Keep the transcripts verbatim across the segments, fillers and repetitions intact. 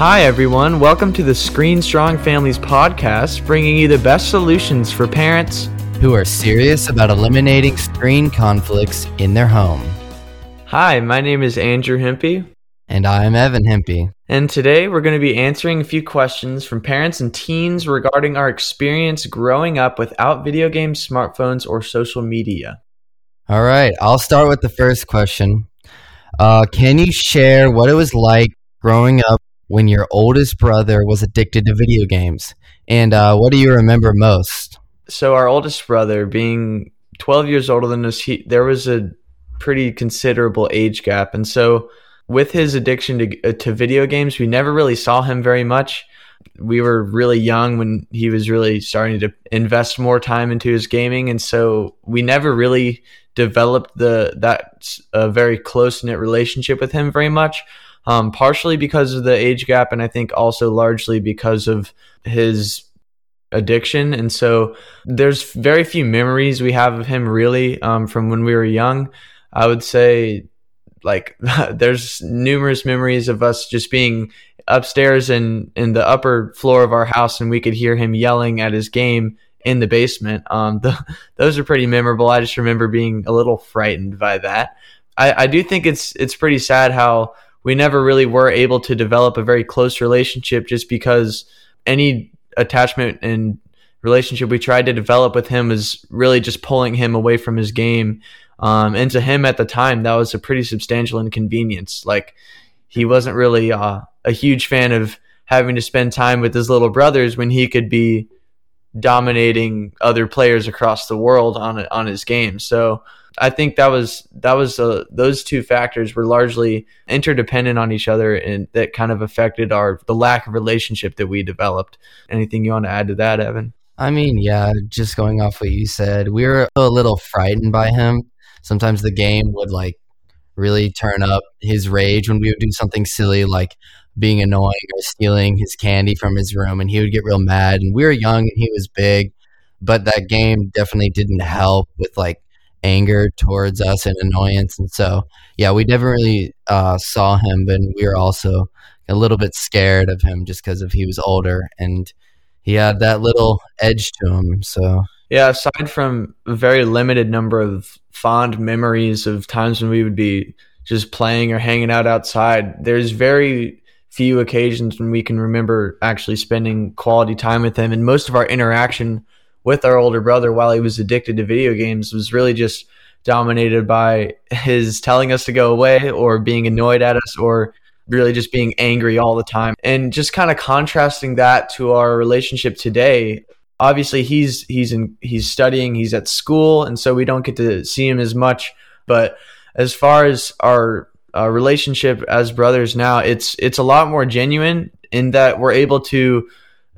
Hi everyone, welcome to the Screen Strong Families podcast, bringing you the best solutions for parents who are serious about eliminating screen conflicts in their home. Hi, my name is Andrew Hempe. And I am Evan Hempe. And today we're going to be answering a few questions from parents and teens regarding our experience growing up without video games, smartphones, or social media. All right, I'll start with the first question. Uh, can you share what it was like growing up when your oldest brother was addicted to video games? And uh, what do you remember most? So our oldest brother, being twelve years older than us, he, there was a pretty considerable age gap. And so with his addiction to, uh, to video games, we never really saw him very much. We were really young when he was really starting to invest more time into his gaming. And so we never really developed the that uh, very close-knit relationship with him very much. Um, partially because of the age gap, and I think also largely because of his addiction. And so there's very few memories we have of him really um, from when we were young. I would say like there's numerous memories of us just being upstairs in, in the upper floor of our house, and we could hear him yelling at his game in the basement. Um, the, those are pretty memorable. I just remember being a little frightened by that. I, I do think it's it's pretty sad how we never really were able to develop a very close relationship, just because any attachment and relationship we tried to develop with him was really just pulling him away from his game. Um, and to him at the time, that was a pretty substantial inconvenience. Like, he wasn't really uh, a huge fan of having to spend time with his little brothers when he could be dominating other players across the world on a, on his game. So I think that was that was a, those two factors were largely interdependent on each other, and that kind of affected our the lack of relationship that we developed. Anything you want to add to that, Evan? I mean, yeah, just going off what you said, we were a little frightened by him. Sometimes the game would like really turn up his rage when we would do something silly, like being annoying or stealing his candy from his room, and he would get real mad. And we were young and he was big, but that game definitely didn't help with like anger towards us and annoyance. And so, yeah, we never really uh, saw him, but we were also a little bit scared of him just because of he was older and he had that little edge to him. So, yeah, aside from a very limited number of fond memories of times when we would be just playing or hanging out outside, there's very few occasions when we can remember actually spending quality time with him. And most of our interaction with our older brother while he was addicted to video games was really just dominated by his telling us to go away, or being annoyed at us, or really just being angry all the time. And just kind of contrasting that to our relationship today, obviously he's he's in he's studying, he's at school, and so we don't get to see him as much. But as far as our uh, relationship as brothers now, it's it's a lot more genuine in that we're able to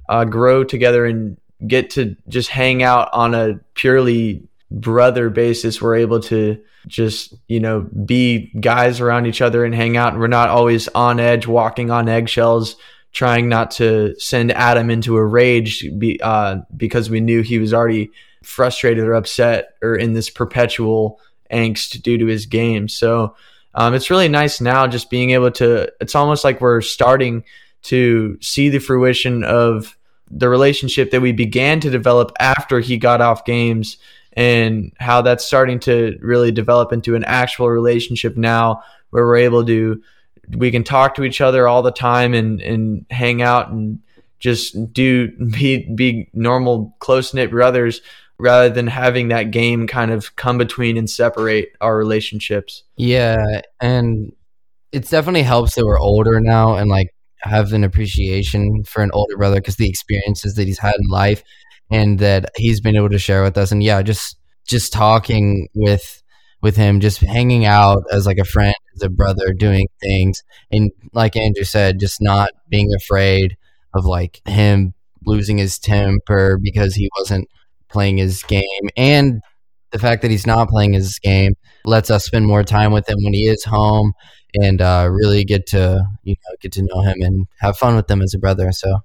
uh, grow together and get to just hang out on a purely brother basis. We're able to just, you know, be guys around each other and hang out. And we're not always on edge, walking on eggshells, trying not to send Adam into a rage be, uh, because we knew he was already frustrated or upset or in this perpetual angst due to his game. So um, it's really nice now just being able to, it's almost like we're starting to see the fruition of the relationship that we began to develop after he got off games, and how that's starting to really develop into an actual relationship now, where we're able to, we can talk to each other all the time and, and hang out and just do be, be normal, close-knit brothers, rather than having that game kind of come between and separate our relationships. Yeah. And it definitely helps that we're older now and like have an appreciation for an older brother because the experiences that he's had in life and that he's been able to share with us. And yeah, just just talking with with him, just hanging out as like a friend, as a brother, doing things. And like Andrew said, just not being afraid of like him losing his temper because he wasn't playing his game. And the fact that he's not playing his game lets us spend more time with him when he is home, and uh, really get to you know get to know him and have fun with him as a brother. So,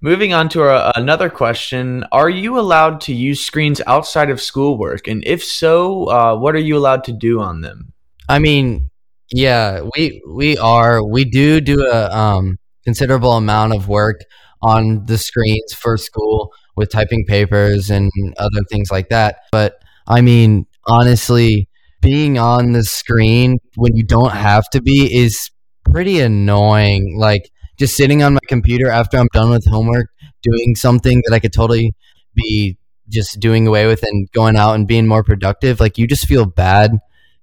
moving on to our, another question: are you allowed to use screens outside of schoolwork? And if so, uh, what are you allowed to do on them? I mean, yeah, we we are we do do a um, considerable amount of work on the screens for school with typing papers and other things like that. But I mean, honestly, being on the screen when you don't have to be is pretty annoying. Like just sitting on my computer after I'm done with homework, doing something that I could totally be just doing away with and going out and being more productive. Like you just feel bad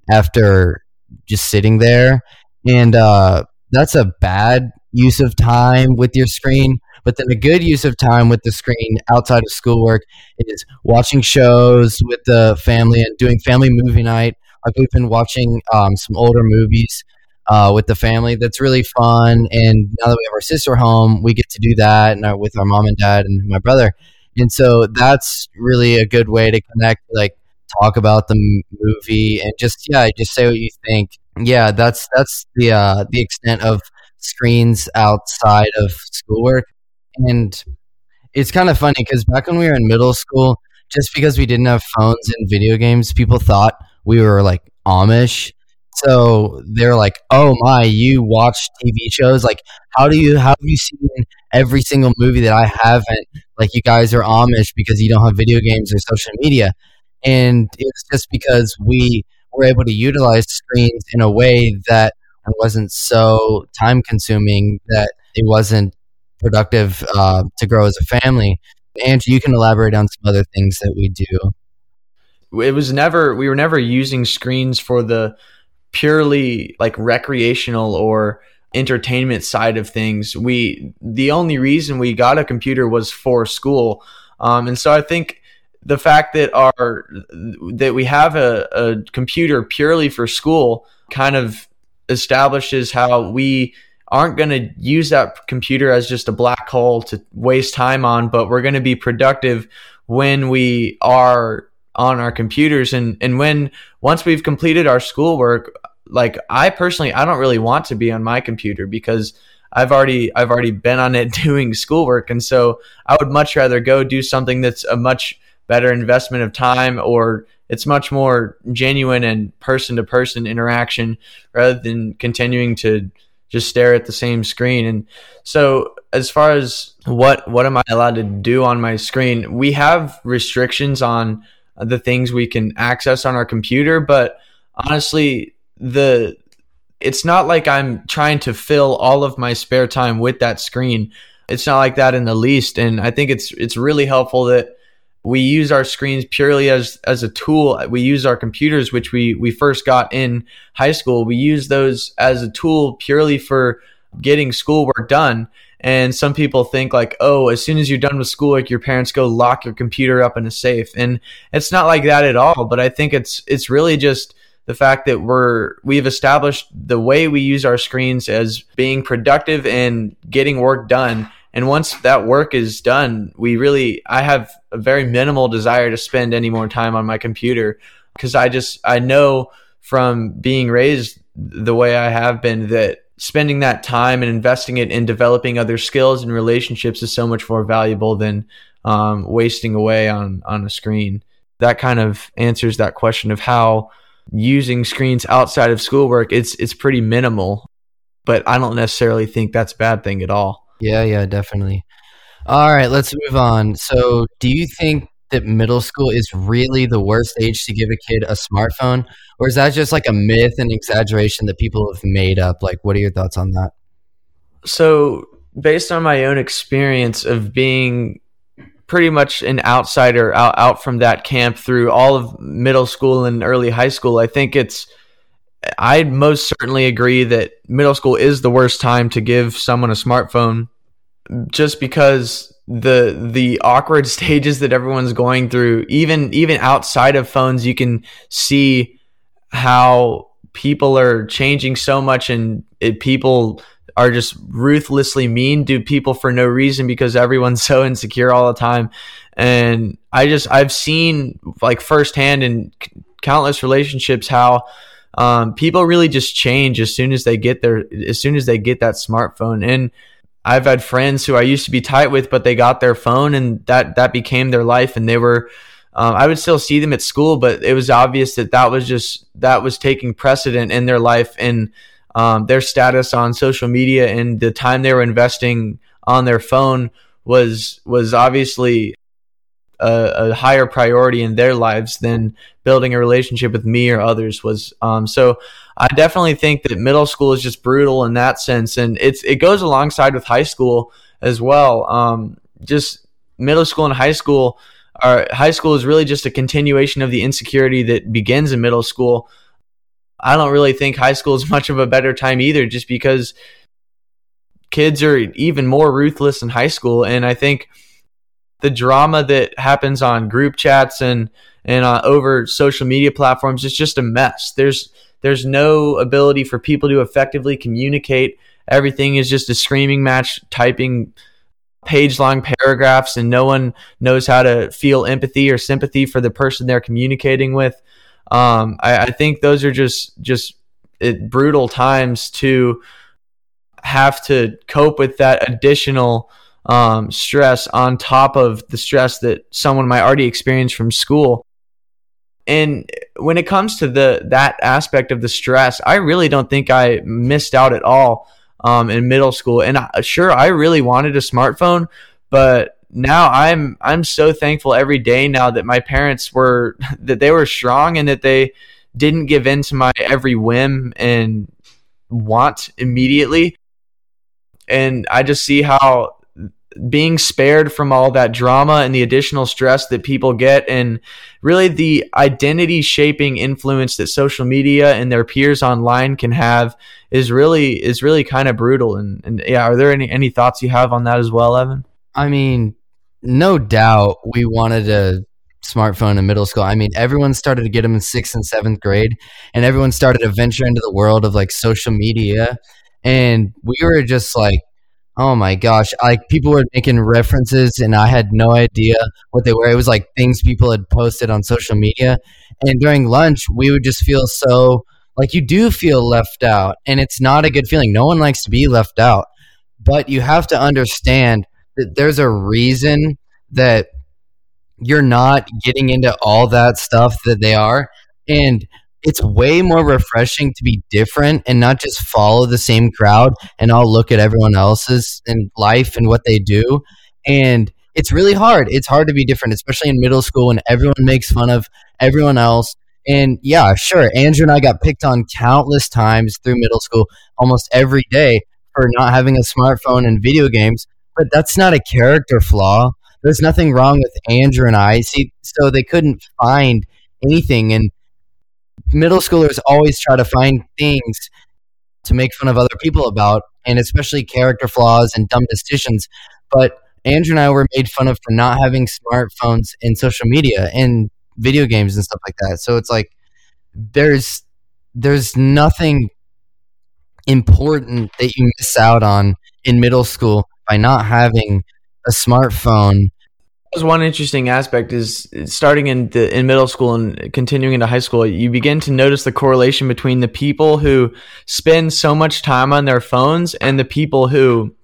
after just sitting there. And uh, that's a bad use of time with your screen. But then a good use of time with the screen outside of schoolwork is watching shows with the family and doing family movie night. Like we've been watching um, some older movies uh, with the family. That's really fun. And now that we have our sister home, we get to do that and our, with our mom and dad and my brother. And so that's really a good way to connect, like talk about the movie and just, yeah, just say what you think. Yeah, that's that's the uh, the extent of screens outside of schoolwork. And it's kind of funny because back when we were in middle school, just because we didn't have phones and video games, people thought we were like Amish. So they're like, oh my, you watch T V shows? Like, how do you, how have you seen every single movie that I haven't? Like, you guys are Amish because you don't have video games or social media. And it's just because we were able to utilize screens in a way that wasn't so time consuming that it wasn't productive uh, to grow as a family. Andrew, you can elaborate on some other things that we do. It was never, we were never using screens for the purely like recreational or entertainment side of things. We, the only reason we got a computer was for school. Um, and so I think the fact that our, that we have a, a computer purely for school kind of establishes how we aren't going to use that computer as just a black hole to waste time on, but we're going to be productive when we are on our computers. And, and when, once we've completed our schoolwork, like I personally, I don't really want to be on my computer because I've already, I've already been on it doing schoolwork. And so I would much rather go do something that's a much better investment of time, or it's much more genuine and person to person interaction rather than continuing to just stare at the same screen. And so as far as what, what am I allowed to do on my screen, we have restrictions on the things we can access on our computer, but honestly, the, it's not like I'm trying to fill all of my spare time with that screen. It's not like that in the least. And I think it's, it's really helpful that we use our screens purely as, as a tool. We use our computers, which we, we first got in high school. We use those as a tool purely for getting schoolwork done. And some people think like, oh, as soon as you're done with school, like your parents go lock your computer up in a safe. And it's not like that at all. But I think it's, it's really just the fact that we're, we've established the way we use our screens as being productive and getting work done. And once that work is done, we really, I have a very minimal desire to spend any more time on my computer because I just, I know from being raised the way I have been that spending that time and investing it in developing other skills and relationships is so much more valuable than um, wasting away on, on a screen. That kind of answers that question of how using screens outside of schoolwork, it's, it's pretty minimal, but I don't necessarily think that's a bad thing at all. Yeah, yeah, definitely. All right, let's move on. So do you think that middle school is really the worst age to give a kid a smartphone? Or is that just like a myth and exaggeration that people have made up? Like, what are your thoughts on that? So based on my own experience of being pretty much an outsider out, out from that camp through all of middle school and early high school, I think it's, I most certainly agree that middle school is the worst time to give someone a smartphone, just because the the awkward stages that everyone's going through, even even outside of phones, you can see how people are changing so much, and it, people are just ruthlessly mean to people for no reason because everyone's so insecure all the time. And I just I've seen like firsthand in c- countless relationships how Um, people really just change as soon as they get their, as soon as they get that smartphone. And I've had friends who I used to be tight with, but they got their phone and that, that became their life. And they were, um, I would still see them at school, but it was obvious that that was just, that was taking precedent in their life. And um, their status on social media and the time they were investing on their phone was was obviously a, a higher priority in their lives than building a relationship with me or others was. Um, so I definitely think that middle school is just brutal in that sense, and it's it goes alongside with high school as well. Um, just middle school and high school. Our high school is really just a continuation of the insecurity that begins in middle school. I don't really think high school is much of a better time either, just because kids are even more ruthless in high school. And I think the drama that happens on group chats and, and uh, over social media platforms is just a mess. There's, there's no ability for people to effectively communicate. Everything is just a screaming match, typing page-long paragraphs, and no one knows how to feel empathy or sympathy for the person they're communicating with. Um, I, I think those are just just it, brutal times to have to cope with that additional um, stress on top of the stress that someone might already experience from school. And when it comes to the that aspect of the stress, I really don't think I missed out at all um, in middle school. And I, sure, I really wanted a smartphone, but now I'm, I'm so thankful every day now that my parents were, that they were strong and that they didn't give in to my every whim and want immediately. And I just see how being spared from all that drama and the additional stress that people get, and really the identity shaping influence that social media and their peers online can have, is really, is really kind of brutal. And, and yeah, are there any, any thoughts you have on that as well, Evan? I mean, no doubt we wanted a smartphone in middle school. I mean, everyone started to get them in sixth and seventh grade, and everyone started to venture into the world of like social media. And we were just like, oh my gosh, like people were making references and I had no idea what they were. It was like things people had posted on social media. And during lunch, we would just feel so like you do feel left out, and it's not a good feeling. No one likes to be left out, but you have to understand that there's a reason that you're not getting into all that stuff that they are. And it's way more refreshing to be different and not just follow the same crowd and all look at everyone else's in life and what they do. And it's really hard. It's hard to be different, especially in middle school when everyone makes fun of everyone else. And yeah, sure, Andrew and I got picked on countless times through middle school, almost every day, for not having a smartphone and video games. But that's not a character flaw. There's nothing wrong with Andrew and I. See, so they couldn't find anything. And middle schoolers always try to find things to make fun of other people about, and especially character flaws and dumb decisions. But Andrew and I were made fun of for not having smartphones and social media and video games and stuff like that. So it's like there's there's nothing important that you miss out on in middle school by not having a smartphone. There's one interesting aspect is starting in the, in middle school and continuing into high school, you begin to notice the correlation between the people who spend so much time on their phones and the people who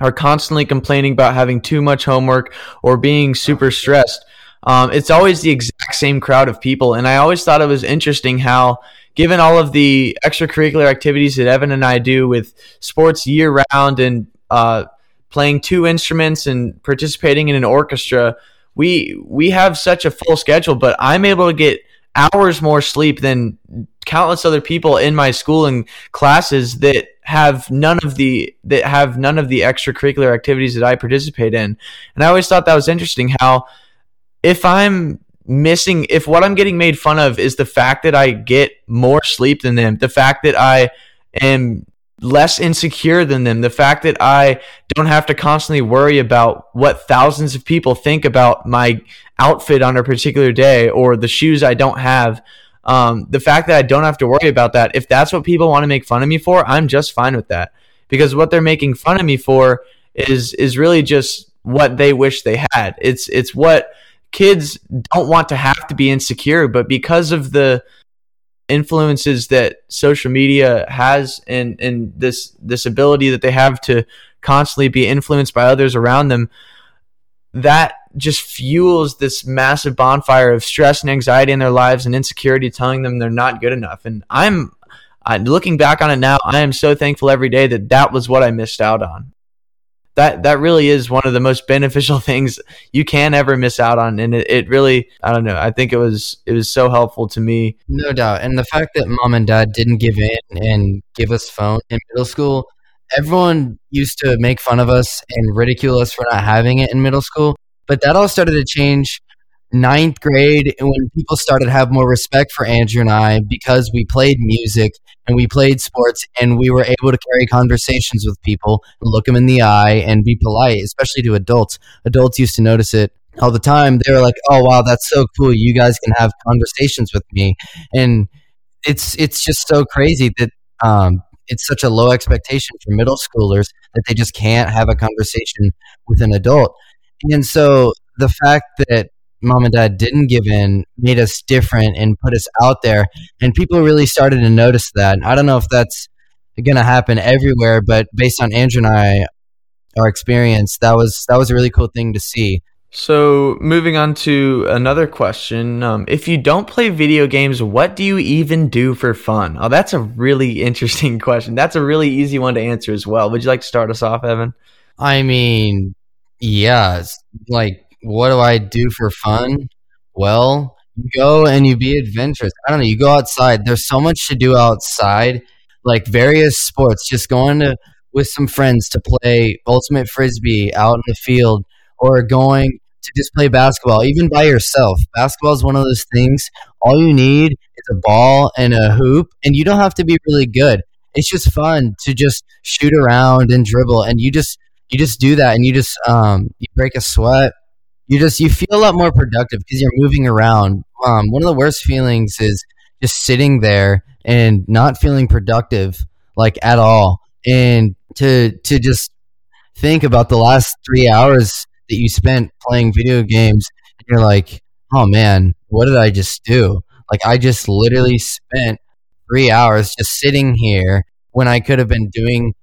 are constantly complaining about having too much homework or being super stressed. Um, it's always the exact same crowd of people. And I always thought it was interesting how, given all of the extracurricular activities that Evan and I do with sports year round and uh playing two instruments and participating in an orchestra, we we have such a full schedule, but I'm able to get hours more sleep than countless other people in my school and classes that have none of the that have none of the extracurricular activities that I participate in. And I always thought that was interesting how if I'm missing, if what I'm getting made fun of is the fact that I get more sleep than them, the fact that I am less insecure than them, the fact that I don't have to constantly worry about what thousands of people think about my outfit on a particular day or the shoes I don't have, um, the fact that I don't have to worry about that, if that's what people want to make fun of me for, I'm just fine with that, because what they're making fun of me for is is really just what they wish they had. It's it's what kids don't want to have to be insecure, but because of the influences that social media has and, and this this ability that they have to constantly be influenced by others around them, that just fuels this massive bonfire of stress and anxiety in their lives and insecurity telling them they're not good enough. And I'm I, looking back on it now, I am so thankful every day that that was what I missed out on. That that really is one of the most beneficial things you can ever miss out on. And it, it really, I don't know, I think it was it was so helpful to me. No doubt. And the fact that mom and dad didn't give in and give us phone in middle school, everyone used to make fun of us and ridicule us for not having it in middle school. But that all started to change ninth grade when people started to have more respect for Andrew and I because we played music and we played sports and we were able to carry conversations with people, look them in the eye and be polite, especially to adults. Adults used to notice it all the time. They were like, oh, wow, that's so cool. You guys can have conversations with me. And it's it's just so crazy that um, it's such a low expectation for middle schoolers that they just can't have a conversation with an adult. And so the fact that mom and dad didn't give in made us different and put us out there, and people really started to notice that. And I don't know if that's going to happen everywhere, but based on Andrew and I, our experience, that was that was a really cool thing to see. So moving on to another question, um, if you don't play video games, what do you even do for fun? Oh, that's a really interesting question. That's a really easy one to answer as well. Would you like to start us off, Evan? I mean, yeah, like, what do I do for fun? Well, you go and you be adventurous. I don't know. You go outside. There's so much to do outside, like various sports, just going to with some friends to play ultimate frisbee out in the field, or going to just play basketball, even by yourself. Basketball is one of those things. All you need is a ball and a hoop, and you don't have to be really good. It's just fun to just shoot around and dribble, and you just you just do that, and you just um, you break a sweat. You just you feel a lot more productive because you're moving around. Um, one of the worst feelings is just sitting there and not feeling productive, like at all. And to to just think about the last three hours that you spent playing video games, and you're like, oh man, what did I just do? Like I just literally spent three hours just sitting here when I could have been doing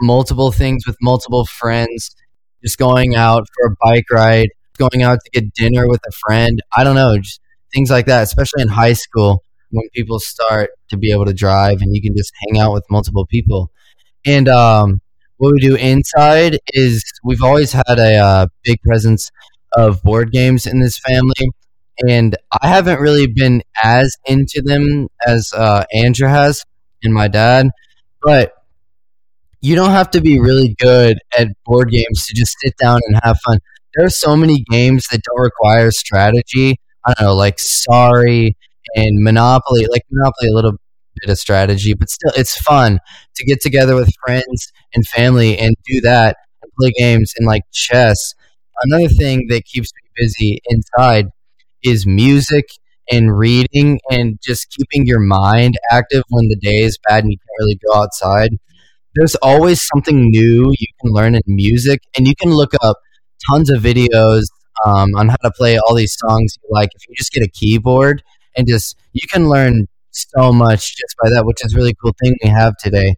multiple things with multiple friends, just going out for a bike ride, going out to get dinner with a friend. I don't know, just things like that, especially in high school when people start to be able to drive and you can just hang out with multiple people. And um, what we do inside is we've always had a uh, big presence of board games in this family, and I haven't really been as into them as uh, Andrew has and my dad, but you don't have to be really good at board games to just sit down and have fun. There are so many games that don't require strategy. I don't know, like Sorry and Monopoly. Like Monopoly, a little bit of strategy, but still, it's fun to get together with friends and family and do that and play games and like chess. Another thing that keeps me busy inside is music and reading and just keeping your mind active when the day is bad and you can't really go outside. There's always something new you can learn in music, and you can look up tons of videos um, on how to play all these songs you like. If you just get a keyboard and just, you can learn so much just by that, which is a really cool thing we have today.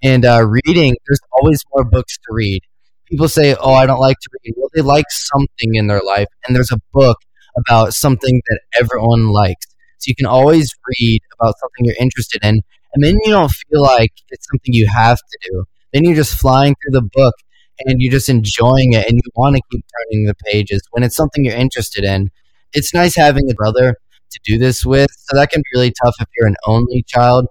And uh, reading, there's always more books to read. People say, oh, I don't like to read. Well, they like something in their life, and there's a book about something that everyone likes. So you can always read about something you're interested in, and then you don't feel like it's something you have to do. Then you're just flying through the book, and you're just enjoying it, and you want to keep turning the pages when it's something you're interested in. It's nice having a brother to do this with, so that can be really tough if you're an only child,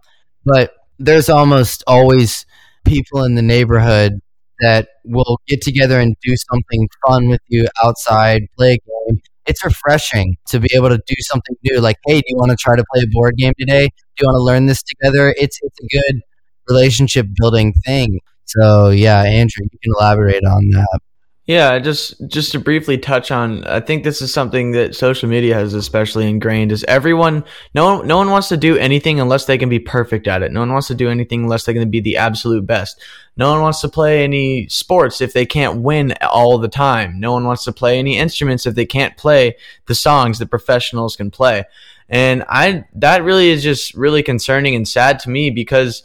but there's almost always people in the neighborhood that will get together and do something fun with you outside, play a game. It's refreshing to be able to do something new, like, hey, do you want to try to play a board game today? Do you want to learn this together? It's, it's a good relationship-building thing. So yeah, Andrew, you can elaborate on that. Yeah, just just to briefly touch on, I think this is something that social media has especially ingrained is everyone, no one, no one wants to do anything unless they can be perfect at it. No one wants to do anything unless they're going to be the absolute best. No one wants to play any sports if they can't win all the time. No one wants to play any instruments if they can't play the songs that professionals can play. And I that really is just really concerning and sad to me, because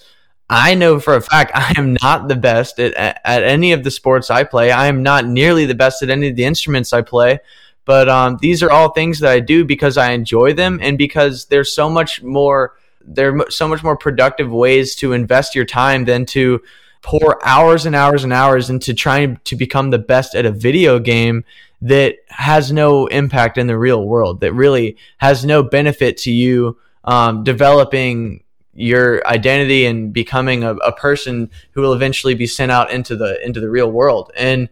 I know for a fact I am not the best at, at, at any of the sports I play. I am not nearly the best at any of the instruments I play. But um, these are all things that I do because I enjoy them and because there's so much more there are so much more productive ways to invest your time than to pour hours and hours and hours into trying to become the best at a video game that has no impact in the real world, that really has no benefit to you um, developing your identity and becoming a, a person who will eventually be sent out into the into the real world. And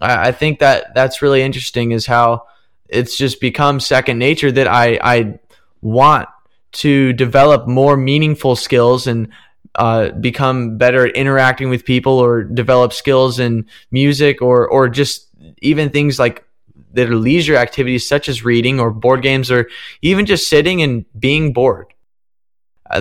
I, I think that that's really interesting, is how it's just become second nature that I, I want to develop more meaningful skills and uh, become better at interacting with people, or develop skills in music, or or just even things like that are leisure activities such as reading or board games, or even just sitting and being bored.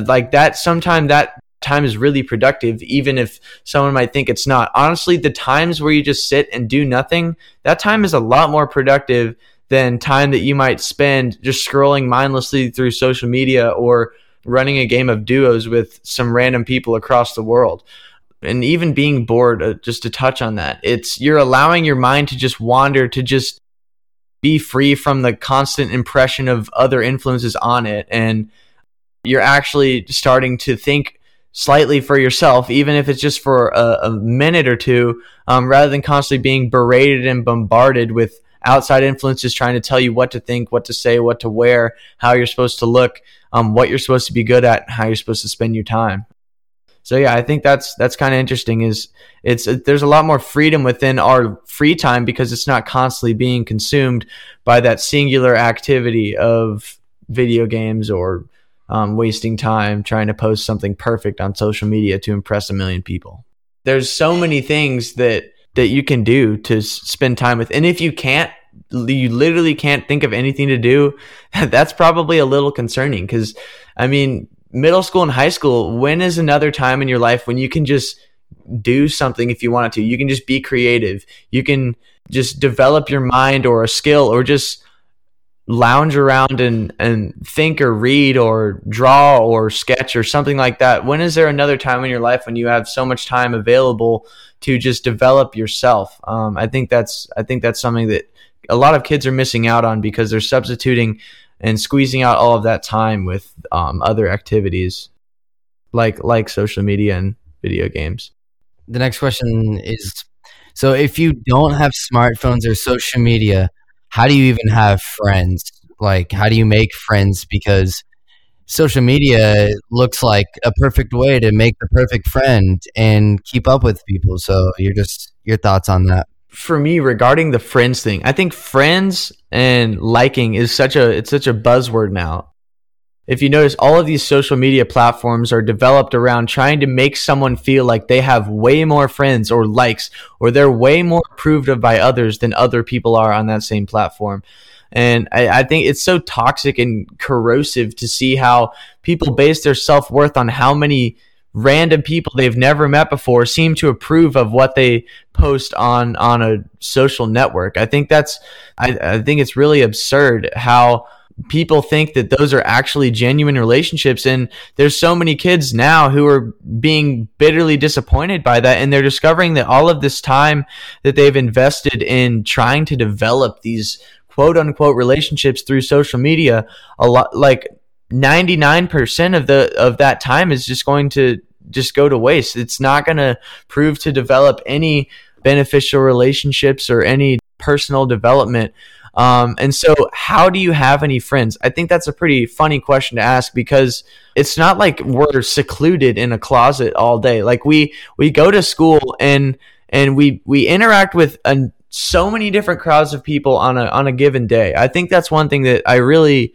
Like that, sometimes that time is really productive, even if someone might think it's not. Honestly, the times where you just sit and do nothing, that time is a lot more productive than time that you might spend just scrolling mindlessly through social media or running a game of duos with some random people across the world. And even being bored, uh, just to touch on that, it's you're allowing your mind to just wander, to just be free from the constant impression of other influences on it, and you're actually starting to think slightly for yourself, even if it's just for a, a minute or two, um, rather than constantly being berated and bombarded with outside influences trying to tell you what to think, what to say, what to wear, how you're supposed to look, um, what you're supposed to be good at, and how you're supposed to spend your time. So yeah, I think that's that's kind of interesting. Is it's uh, there's a lot more freedom within our free time, because it's not constantly being consumed by that singular activity of video games, or Um, wasting time trying to post something perfect on social media to impress a million people. There's so many things that that you can do to s- spend time with. And if you can't, you literally can't think of anything to do, that's probably a little concerning, because, I mean, middle school and high school, when is another time in your life when you can just do something if you wanted to? You can just be creative. You can just develop your mind or a skill, or just lounge around and and think or read or draw or sketch or something like that. When is there another time in your life when you have so much time available to just develop yourself? Um, I think that's I think that's something that a lot of kids are missing out on, because they're substituting and squeezing out all of that time with um, other activities like like social media and video games. The next question is, so if you don't have smartphones or social media, how do you even have friends? Like, how do you make friends? Because social media looks like a perfect way to make the perfect friend and keep up with people. So you're just, your thoughts on that. For me, regarding the friends thing, I think friends and liking is such a, it's such a buzzword now. If you notice, all of these social media platforms are developed around trying to make someone feel like they have way more friends or likes, or they're way more approved of by others than other people are on that same platform. And I, I think it's so toxic and corrosive to see how people base their self-worth on how many random people they've never met before seem to approve of what they post on, on a social network. I think that's, I, I think it's really absurd how people think that those are actually genuine relationships. And there's so many kids now who are being bitterly disappointed by that, and they're discovering that all of this time that they've invested in trying to develop these quote unquote relationships through social media, a lot, like ninety-nine percent of the of that time is just going to just go to waste. It's not going to prove to develop any beneficial relationships or any personal development. Um, and so how do you have any friends? I think that's a pretty funny question to ask, because it's not like we're secluded in a closet all day. Like we, we go to school and, and we, we interact with a, so many different crowds of people on a, on a given day. I think that's one thing that I really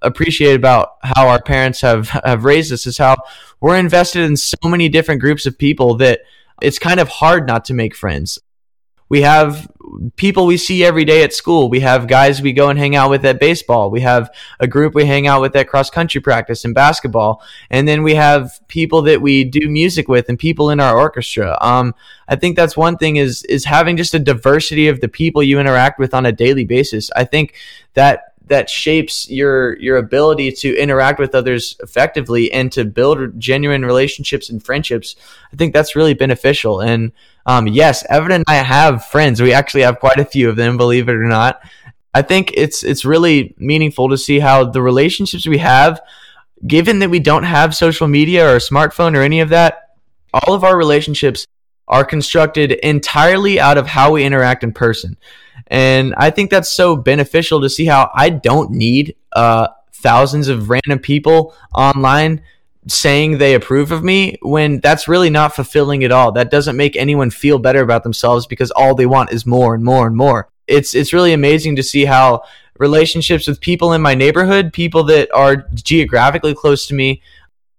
appreciate about how our parents have, have raised us, is how we're invested in so many different groups of people that it's kind of hard not to make friends. We have people we see every day at school. We have guys we go and hang out with at baseball. We have a group we hang out with at cross-country practice and basketball. And then we have people that we do music with and people in our orchestra. Um, I think that's one thing, is is having just a diversity of the people you interact with on a daily basis. I think that that shapes your your ability to interact with others effectively and to build genuine relationships and friendships. I think that's really beneficial. And um, yes, Evan and I have friends. We actually have quite a few of them, believe it or not. I think it's it's really meaningful to see how the relationships we have given that we don't have social media or a smartphone or any of that, all of our relationships are constructed entirely out of how we interact in person. And I think that's so beneficial to see how I don't need uh, thousands of random people online saying they approve of me, when that's really not fulfilling at all. That doesn't make anyone feel better about themselves, because all they want is more and more and more. It's it's really amazing to see how relationships with people in my neighborhood, people that are geographically close to me,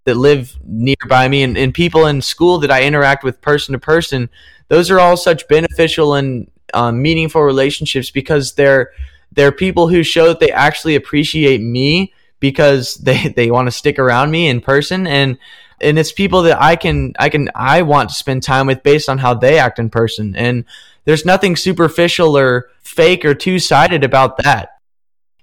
that live nearby me, and, and people in school that I interact with person to person, those are all such beneficial and um, meaningful relationships, because they're they're people who show that they actually appreciate me, because they, they want to stick around me in person, and and it's people that I can I can I want to spend time with based on how they act in person. And there's nothing superficial or fake or two-sided about that.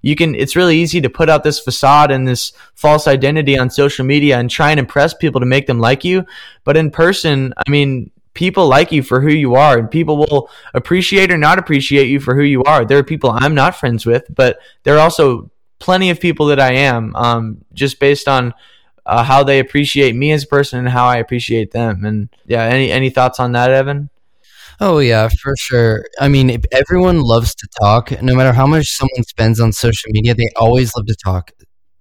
You can, it's really easy to put out this facade and this false identity on social media and try and impress people to make them like you. But in person, I mean, people like you for who you are, and people will appreciate or not appreciate you for who you are. There are people I'm not friends with, but there are also plenty of people that I am, um, just based on uh, how they appreciate me as a person and how I appreciate them. And yeah, any, any thoughts on that, Evan? Oh, yeah, for sure. I mean, everyone loves to talk. No matter how much someone spends on social media, they always love to talk.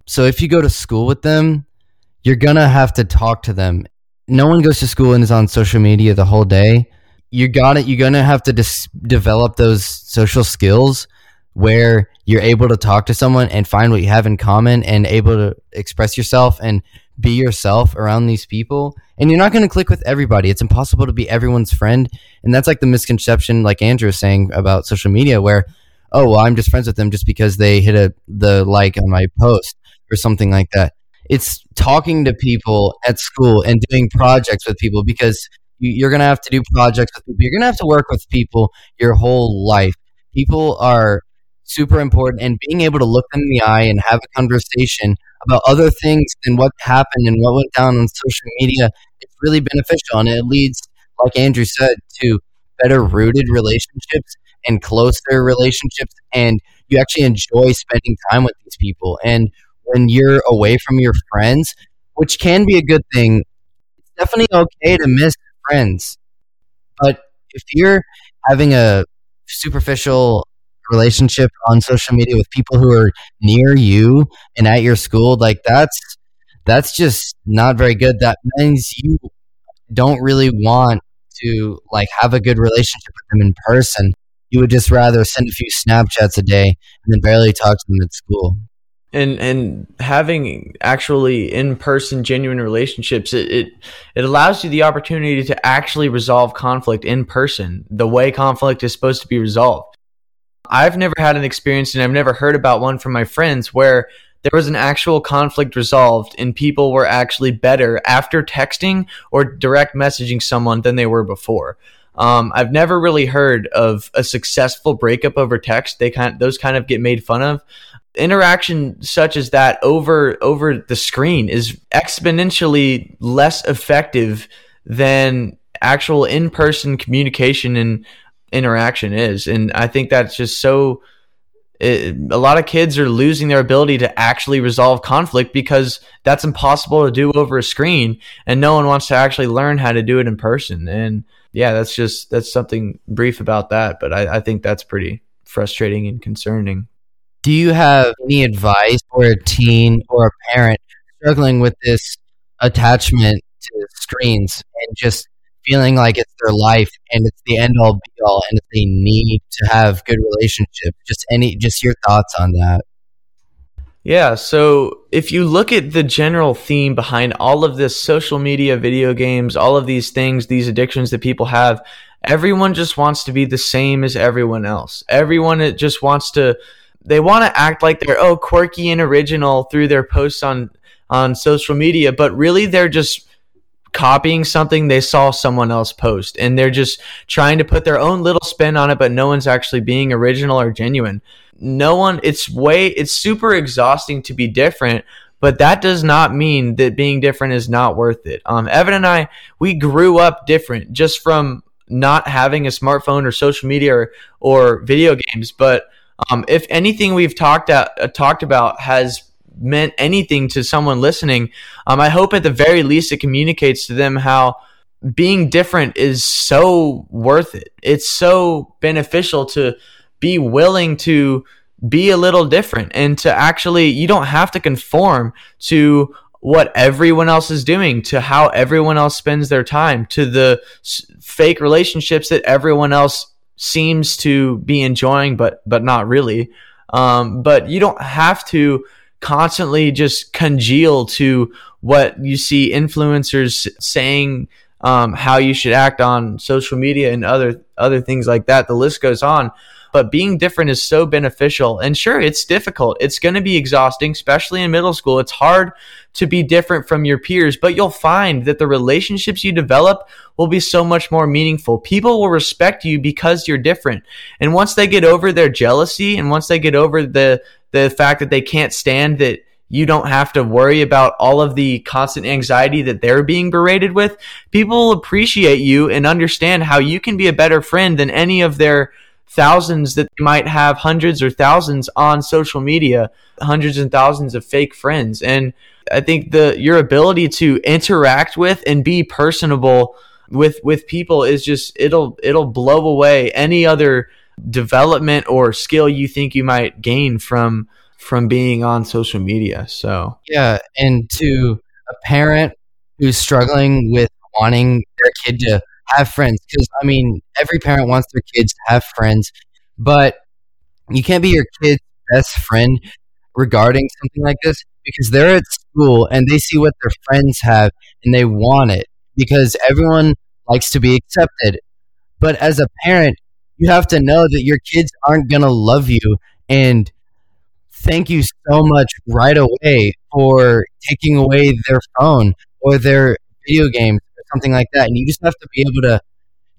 So if you go to school with them, you're going to have to talk to them. No one goes to school and is on social media the whole day. You got it. You're going to have to dis- develop those social skills where you're able to talk to someone and find what you have in common and able to express yourself and be yourself around these people. And you're not going to click with everybody. It's impossible to be everyone's friend. And that's like the misconception, like Andrew was saying about social media, where, oh, well, I'm just friends with them just because they hit a the like on my post or something like that. It's talking to people at school and doing projects with people, because you're going to have to do projects with people. You're going to have to work with people your whole life. People are super important, and being able to look them in the eye and have a conversation about other things than what happened and what went down on social media, it's really beneficial. And it leads, like Andrew said, to better rooted relationships and closer relationships. And you actually enjoy spending time with these people. And when you're away from your friends, which can be a good thing, it's definitely okay to miss friends. But if you're having a superficial relationship on social media with people who are near you and at your school, like that's that's just not very good. That means you don't really want to like have a good relationship with them in person. You would just rather send a few Snapchats a day and then barely talk to them at school. And and having actually in-person genuine relationships, it, it it allows you the opportunity to actually resolve conflict in person, the way conflict is supposed to be resolved. I've never had an experience, and I've never heard about one from my friends, where there was an actual conflict resolved and people were actually better after texting or direct messaging someone than they were before. Um, I've never really heard of a successful breakup over text. They kind of, those kind of get made fun of. Interaction such as that over over the screen is exponentially less effective than actual in-person communication and interaction is. And I think that's just so it, a lot of kids are losing their ability to actually resolve conflict, because that's impossible to do over a screen, and no one wants to actually learn how to do it in person. And yeah, that's just that's something brief about that, but I, I think that's pretty frustrating and concerning. Do you have any advice for a teen or a parent struggling with this attachment to screens and just feeling like it's their life and it's the end all be all, and they need to have good relationships? Just any, just your thoughts on that. Yeah. So if you look at the general theme behind all of this social media, video games, all of these things, these addictions that people have, everyone just wants to be the same as everyone else. Everyone just wants to, they want to act like they're, oh, quirky and original through their posts on, on social media, but really they're just copying something they saw someone else post, and they're just trying to put their own little spin on it, but no one's actually being original or genuine. No one, it's way, it's super exhausting to be different, but that does not mean that being different is not worth it. Um, Evan and I, we grew up different just from not having a smartphone or social media or, or video games. But um, if anything we've talked, at, uh, talked about has meant anything to someone listening, um, I hope at the very least it communicates to them how being different is so worth it. It's so beneficial to be willing to be a little different and to actually, you don't have to conform to what everyone else is doing, to how everyone else spends their time, to the s- fake relationships that everyone else seems to be enjoying, but but not really. Um, but you don't have to constantly just congeal to what you see influencers saying, um, how you should act on social media and other other things like that. The list goes on. But being different is so beneficial. And sure, it's difficult. It's going to be exhausting, especially in middle school. It's hard to be different from your peers, but you'll find that the relationships you develop will be so much more meaningful. People will respect you because you're different. And once they get over their jealousy and once they get over the the fact that they can't stand that you don't have to worry about all of the constant anxiety that they're being berated with, people will appreciate you and understand how you can be a better friend than any of their thousands that they might have, hundreds or thousands on social media, hundreds and thousands of fake friends. And I think the your ability to interact with and be personable with with people is just, it'll it'll blow away any other development or skill you think you might gain from from being on social media. So yeah, and to a parent who's struggling with wanting their kid to have friends, because I mean, every parent wants their kids to have friends, but you can't be your kid's best friend regarding something like this, because they're at school and they see what their friends have and they want it, because everyone likes to be accepted. But as a parent, you have to know that your kids aren't going to love you and thank you so much right away for taking away their phone or their video games, something like that. And you just have to be able to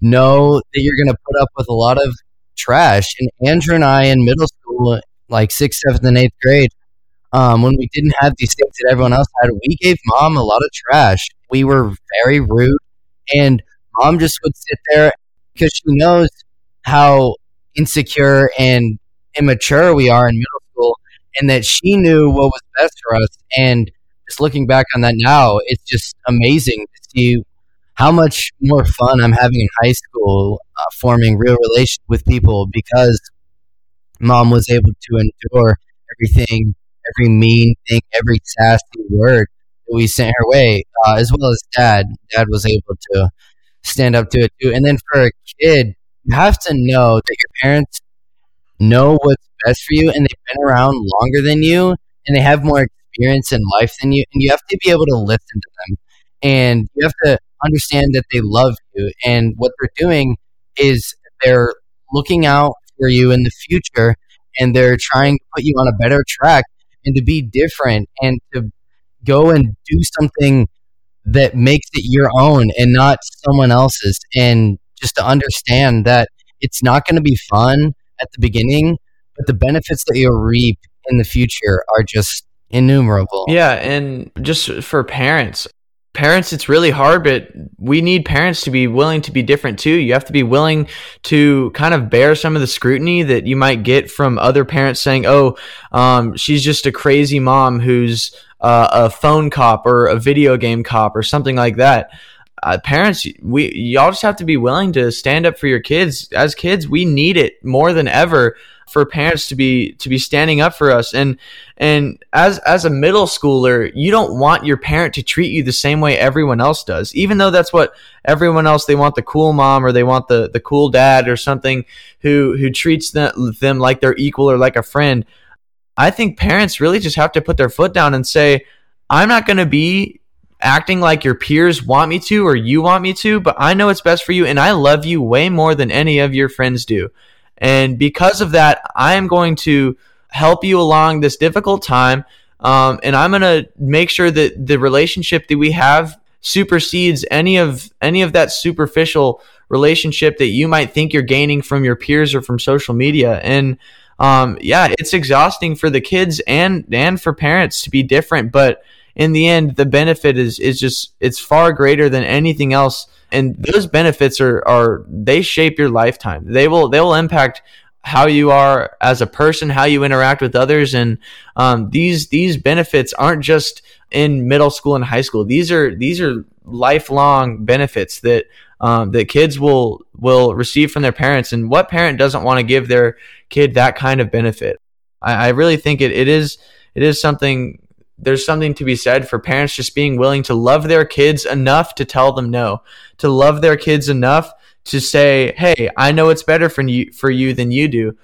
know that you're going to put up with a lot of trash. And Andrew and I in middle school, like sixth, seventh, and eighth grade, um, when we didn't have these things that everyone else had, we gave mom a lot of trash. We were very rude. And mom just would sit there because she knows how insecure and immature we are in middle school, and that she knew what was best for us. And just looking back on that now, it's just amazing to see how much more fun I'm having in high school, uh, forming real relations with people, because mom was able to endure everything, every mean thing, every sassy word that we sent her way, uh, as well as dad. Dad was able to stand up to it too. And then for a kid, you have to know that your parents know what's best for you, and they've been around longer than you, and they have more experience in life than you, and you have to be able to listen to them. And you have to understand that they love you, and what they're doing is they're looking out for you in the future, and they're trying to put you on a better track and to be different and to go and do something that makes it your own and not someone else's. And just to understand that it's not going to be fun at the beginning, but the benefits that you'll reap in the future are just innumerable. Yeah. And just for parents, Parents, it's really hard, but we need parents to be willing to be different too. You have to be willing to kind of bear some of the scrutiny that you might get from other parents saying, oh, um, she's just a crazy mom who's uh, a phone cop or a video game cop or something like that. Uh, parents, we y'all just have to be willing to stand up for your kids. As kids, we need it more than ever for parents to be to be standing up for us. And and as as a middle schooler, you don't want your parent to treat you the same way everyone else does, even though that's what everyone else, they want the cool mom or they want the, the cool dad or something who, who treats them, them like they're equal or like a friend. I think parents really just have to put their foot down and say, I'm not going to be acting like your peers want me to or you want me to, but I know it's best for you and I love you way more than any of your friends do. And because of that, I am going to help you along this difficult time, um, and I'm going to make sure that the relationship that we have supersedes any of any of that superficial relationship that you might think you're gaining from your peers or from social media. And um, yeah, it's exhausting for the kids and and for parents to be different, but in the end, the benefit is is just, it's far greater than anything else. And those benefits are, are they shape your lifetime. They will they will impact how you are as a person, how you interact with others. And um, these these benefits aren't just in middle school and high school. These are these are lifelong benefits that um, that kids will will receive from their parents. And what parent doesn't want to give their kid that kind of benefit? I, I really think it it is it is something. There's something to be said for parents just being willing to love their kids enough to tell them no, to love their kids enough to say, hey, I know it's better for you, for you than you do.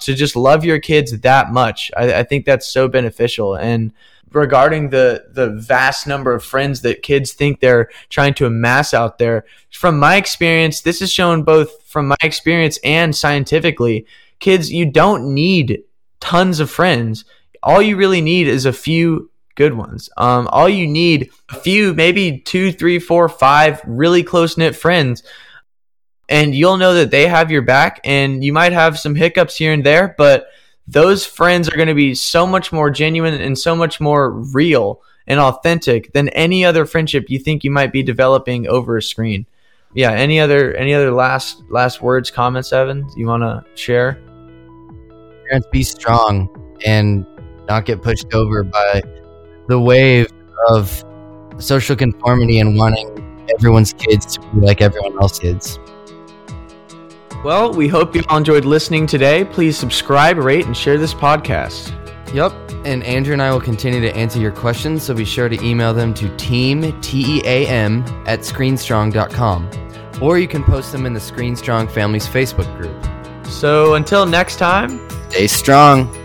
So just love your kids that much. I, I think that's so beneficial. And regarding the, the vast number of friends that kids think they're trying to amass out there, from my experience, this is shown both from my experience and scientifically, kids, you don't need tons of friends. All you really need is a few good ones. Um, all you need a few, maybe two, three, four, five really close-knit friends, and you'll know that they have your back, and you might have some hiccups here and there, but those friends are going to be so much more genuine and so much more real and authentic than any other friendship you think you might be developing over a screen. Yeah, any other any other last last words, comments, Evan, you want to share? Parents, be strong and not get pushed over by the wave of social conformity and wanting everyone's kids to be like everyone else's kids. Well, we hope you all enjoyed listening today. Please subscribe, rate, and share this podcast. Yep, and Andrew and I will continue to answer your questions, so be sure to email them to team, T E A M, at screen strong dot com. Or you can post them in the Screen Strong Families Facebook group. So until next time, stay strong.